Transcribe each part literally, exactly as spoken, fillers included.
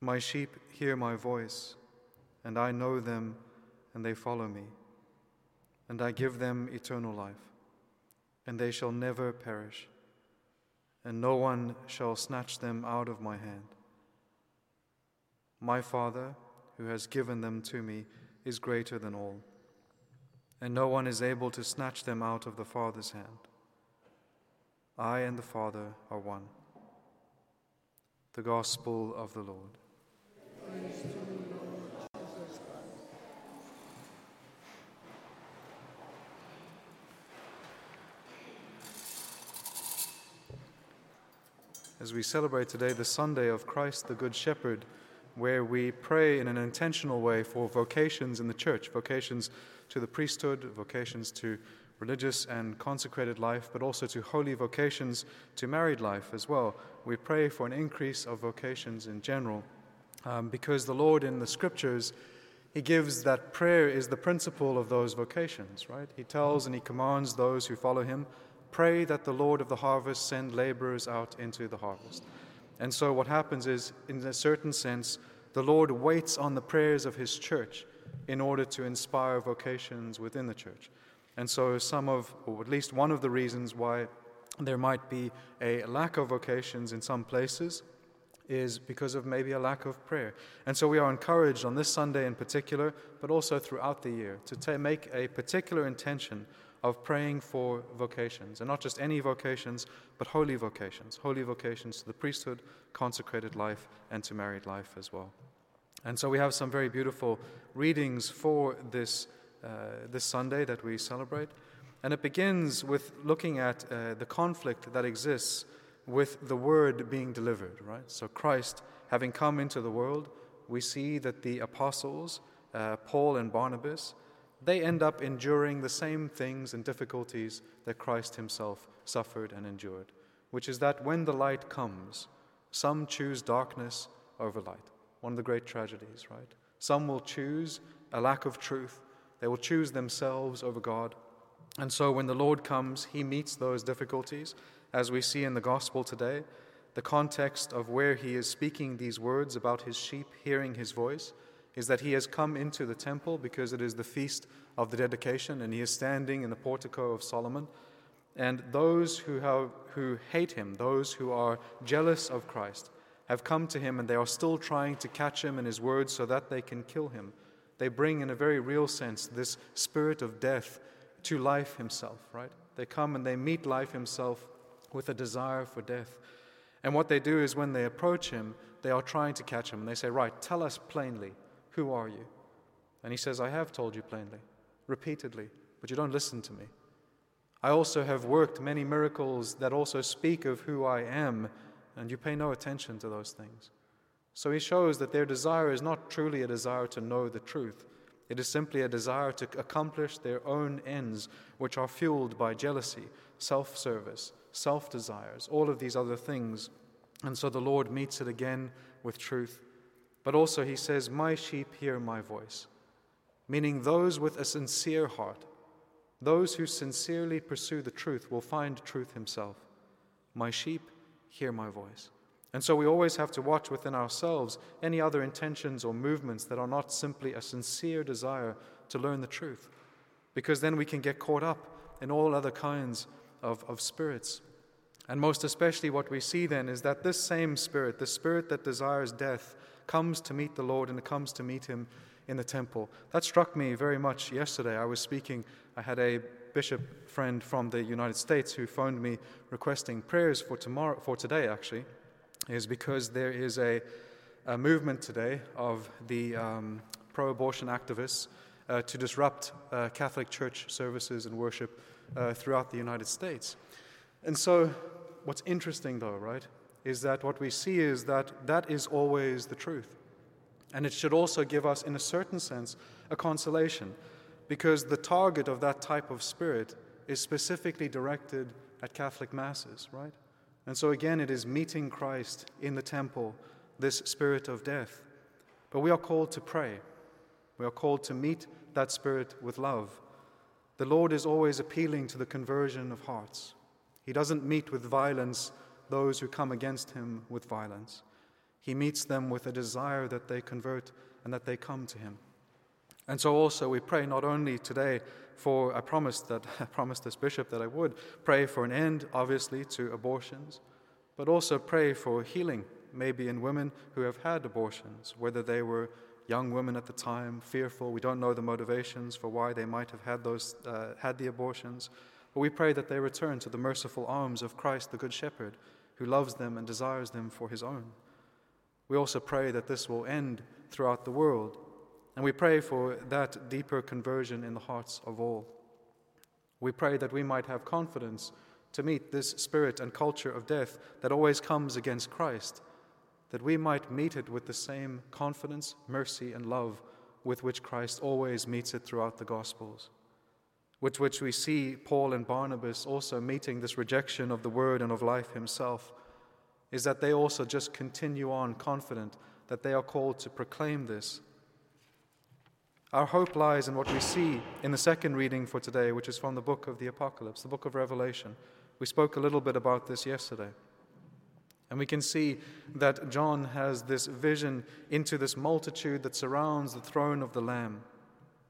"My sheep hear my voice, and I know them, and they follow me. And I give them eternal life, and they shall never perish, and no one shall snatch them out of my hand. My Father, who has given them to me, is greater than all, and no one is able to snatch them out of the Father's hand. I and the Father are one." The Gospel of the Lord. Praise to you, Lord Jesus Christ. As we celebrate today the Sunday of Christ the Good Shepherd, where we pray in an intentional way for vocations in the church, vocations to the priesthood, vocations to religious and consecrated life, but also to holy vocations to married life as well. We pray for an increase of vocations in general, um, because the Lord in the Scriptures, He gives that prayer is the principle of those vocations, right? He tells and He commands those who follow Him, pray that the Lord of the harvest send laborers out into the harvest. And so what happens is, in a certain sense, the Lord waits on the prayers of His church in order to inspire vocations within the church. And so some of, or at least one of the reasons why there might be a lack of vocations in some places is because of maybe a lack of prayer. And so we are encouraged on this Sunday in particular, but also throughout the year, to ta- make a particular intention of praying for vocations, and not just any vocations, but holy vocations, holy vocations to the priesthood, consecrated life, and to married life as well. And so we have some very beautiful readings for this Uh, this Sunday that we celebrate. And it begins with looking at uh, the conflict that exists with the Word being delivered, right? So Christ, having come into the world, we see that the apostles, uh, Paul and Barnabas, they end up enduring the same things and difficulties that Christ Himself suffered and endured, which is that when the light comes, some choose darkness over light. One of the great tragedies, right? Some will choose a lack of truth. They will choose themselves over God. And so when the Lord comes, He meets those difficulties. As we see in the Gospel today, the context of where He is speaking these words about His sheep hearing His voice is that He has come into the temple because it is the feast of the dedication, and He is standing in the portico of Solomon. And those who have, who hate Him, those who are jealous of Christ, have come to Him, and they are still trying to catch Him in His words so that they can kill Him. They bring, in a very real sense, this spirit of death to life Himself, right? They come and they meet life Himself with a desire for death. And what they do is when they approach Him, they are trying to catch Him. And they say, right, tell us plainly, who are you? And He says, I have told you plainly, repeatedly, but you don't listen to me. I also have worked many miracles that also speak of who I am, and you pay no attention to those things. So He shows that their desire is not truly a desire to know the truth. It is simply a desire to accomplish their own ends, which are fueled by jealousy, self-service, self-desires, all of these other things. And so the Lord meets it again with truth. But also He says, my sheep hear my voice, meaning those with a sincere heart, those who sincerely pursue the truth will find truth Himself. My sheep hear my voice. And so we always have to watch within ourselves any other intentions or movements that are not simply a sincere desire to learn the truth, because then we can get caught up in all other kinds of, of spirits. And most especially what we see then is that this same spirit, the spirit that desires death, comes to meet the Lord, and it comes to meet Him in the temple. That struck me very much yesterday. I was speaking, I had a bishop friend from the United States who phoned me requesting prayers for tomorrow, for today actually, is because there is a, a movement today of the um, pro-abortion activists uh, to disrupt uh, Catholic Church services and worship uh, throughout the United States. And so what's interesting though, right, is that what we see is that that is always the truth. And it should also give us, in a certain sense, a consolation, because the target of that type of spirit is specifically directed at Catholic masses, right? And so again, it is meeting Christ in the temple, this spirit of death. But we are called to pray. We are called to meet that spirit with love. The Lord is always appealing to the conversion of hearts. He doesn't meet with violence those who come against him with violence. He meets them with a desire that they convert and that they come to him. And so also we pray not only today for, I promised that I promised this bishop that I would pray for an end, obviously, to abortions, but also pray for healing, maybe in women who have had abortions, whether they were young women at the time, fearful. We don't know the motivations for why they might have had those uh, had the abortions, but we pray that they return to the merciful arms of Christ, the Good Shepherd, who loves them and desires them for his own. We also pray that this will end throughout the world, and we pray for that deeper conversion in the hearts of all. We pray that we might have confidence to meet this spirit and culture of death that always comes against Christ, that we might meet it with the same confidence, mercy, and love with which Christ always meets it throughout the Gospels, with which we see Paul and Barnabas also meeting this rejection of the word and of life himself, is that they also just continue on confident that they are called to proclaim this. Our hope lies in what we see in the second reading for today, which is from the book of the Apocalypse, the book of Revelation. We spoke a little bit about this yesterday. And we can see that John has this vision into this multitude that surrounds the throne of the Lamb,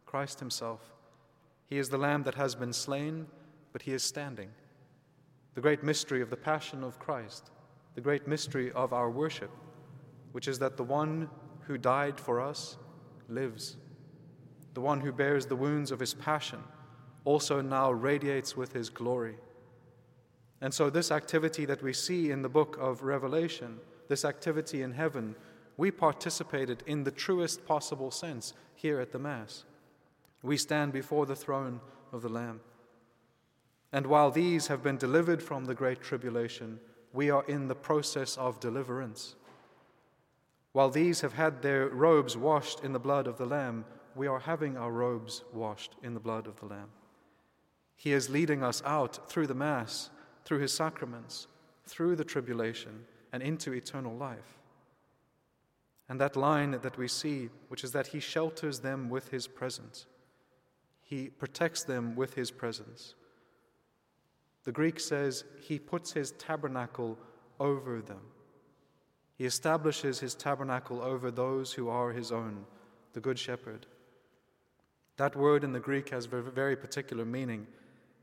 Christ himself. He is the Lamb that has been slain, but he is standing. The great mystery of the passion of Christ, the great mystery of our worship, which is that the one who died for us lives. The one who bears the wounds of his passion also now radiates with his glory. And so this activity that we see in the book of Revelation, this activity in heaven, we participated in the truest possible sense here at the Mass. We stand before the throne of the Lamb. And while these have been delivered from the great tribulation, we are in the process of deliverance. While these have had their robes washed in the blood of the Lamb, we are having our robes washed in the blood of the Lamb. He is leading us out through the Mass, through his sacraments, through the tribulation, and into eternal life. And that line that we see, which is that he shelters them with his presence. He protects them with his presence. The Greek says he puts his tabernacle over them. He establishes his tabernacle over those who are his own, the Good Shepherd. That word in the Greek has a very particular meaning.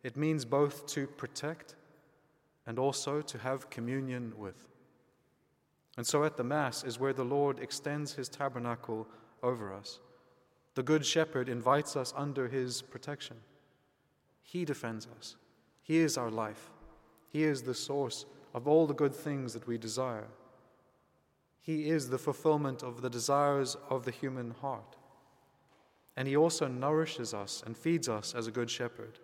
It means both to protect and also to have communion with. And so at the Mass is where the Lord extends his tabernacle over us. The Good Shepherd invites us under his protection. He defends us. He is our life. He is the source of all the good things that we desire. He is the fulfillment of the desires of the human heart. And he also nourishes us and feeds us as a Good Shepherd.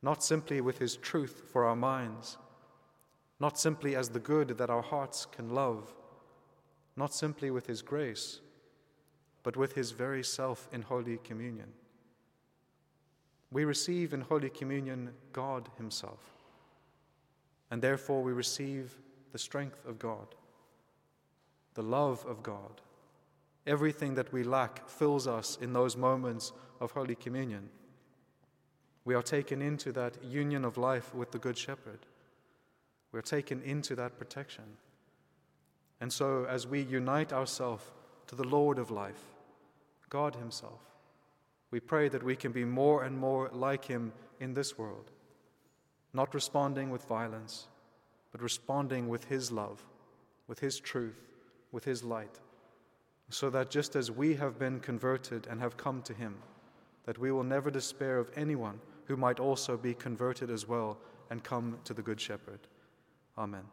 Not simply with his truth for our minds, not simply as the good that our hearts can love, not simply with his grace, but with his very self in Holy Communion. We receive in Holy Communion God himself, and therefore we receive the strength of God, the love of God. Everything that we lack fills us in those moments of Holy Communion. We are taken into that union of life with the Good Shepherd. We are taken into that protection. And so as we unite ourselves to the Lord of life, God himself, we pray that we can be more and more like him in this world, not responding with violence, but responding with his love, with his truth, with his light, so that just as we have been converted and have come to him, that we will never despair of anyone who might also be converted as well and come to the Good Shepherd. Amen.